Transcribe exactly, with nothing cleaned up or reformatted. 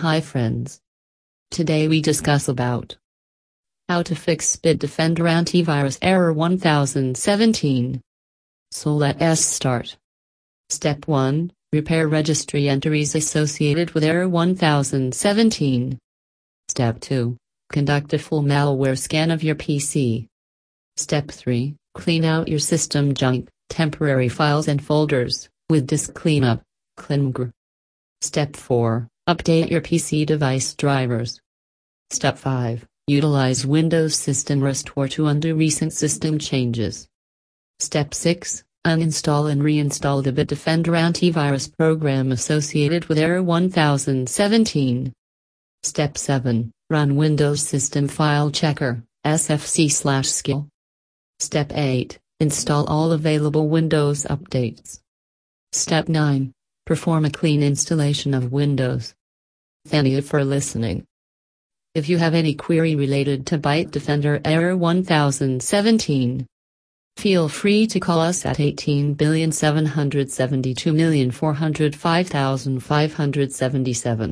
Hi friends. Today we discuss about how to fix Bitdefender antivirus error one thousand seventeen. So let us start. Step one, repair registry entries associated with error one thousand seventeen. Step two, conduct a full malware scan of your P C. Step three, clean out your system junk, temporary files and folders, with disk cleanup, Cleanmgr. Step four, update your P C device drivers. Step five. Utilize Windows System Restore to undo recent system changes. Step six. Uninstall and reinstall the Bitdefender antivirus program associated with error one thousand seventeen. Step seven. Run Windows System File Checker, S F C slash scannow. Step eight. Install all available Windows updates. Step nine. Perform a clean installation of Windows. Thank you for listening. If you have any query related to Bitdefender error one thousand seventeen, feel free to call us at one eight seven seven two four zero five five seven seven.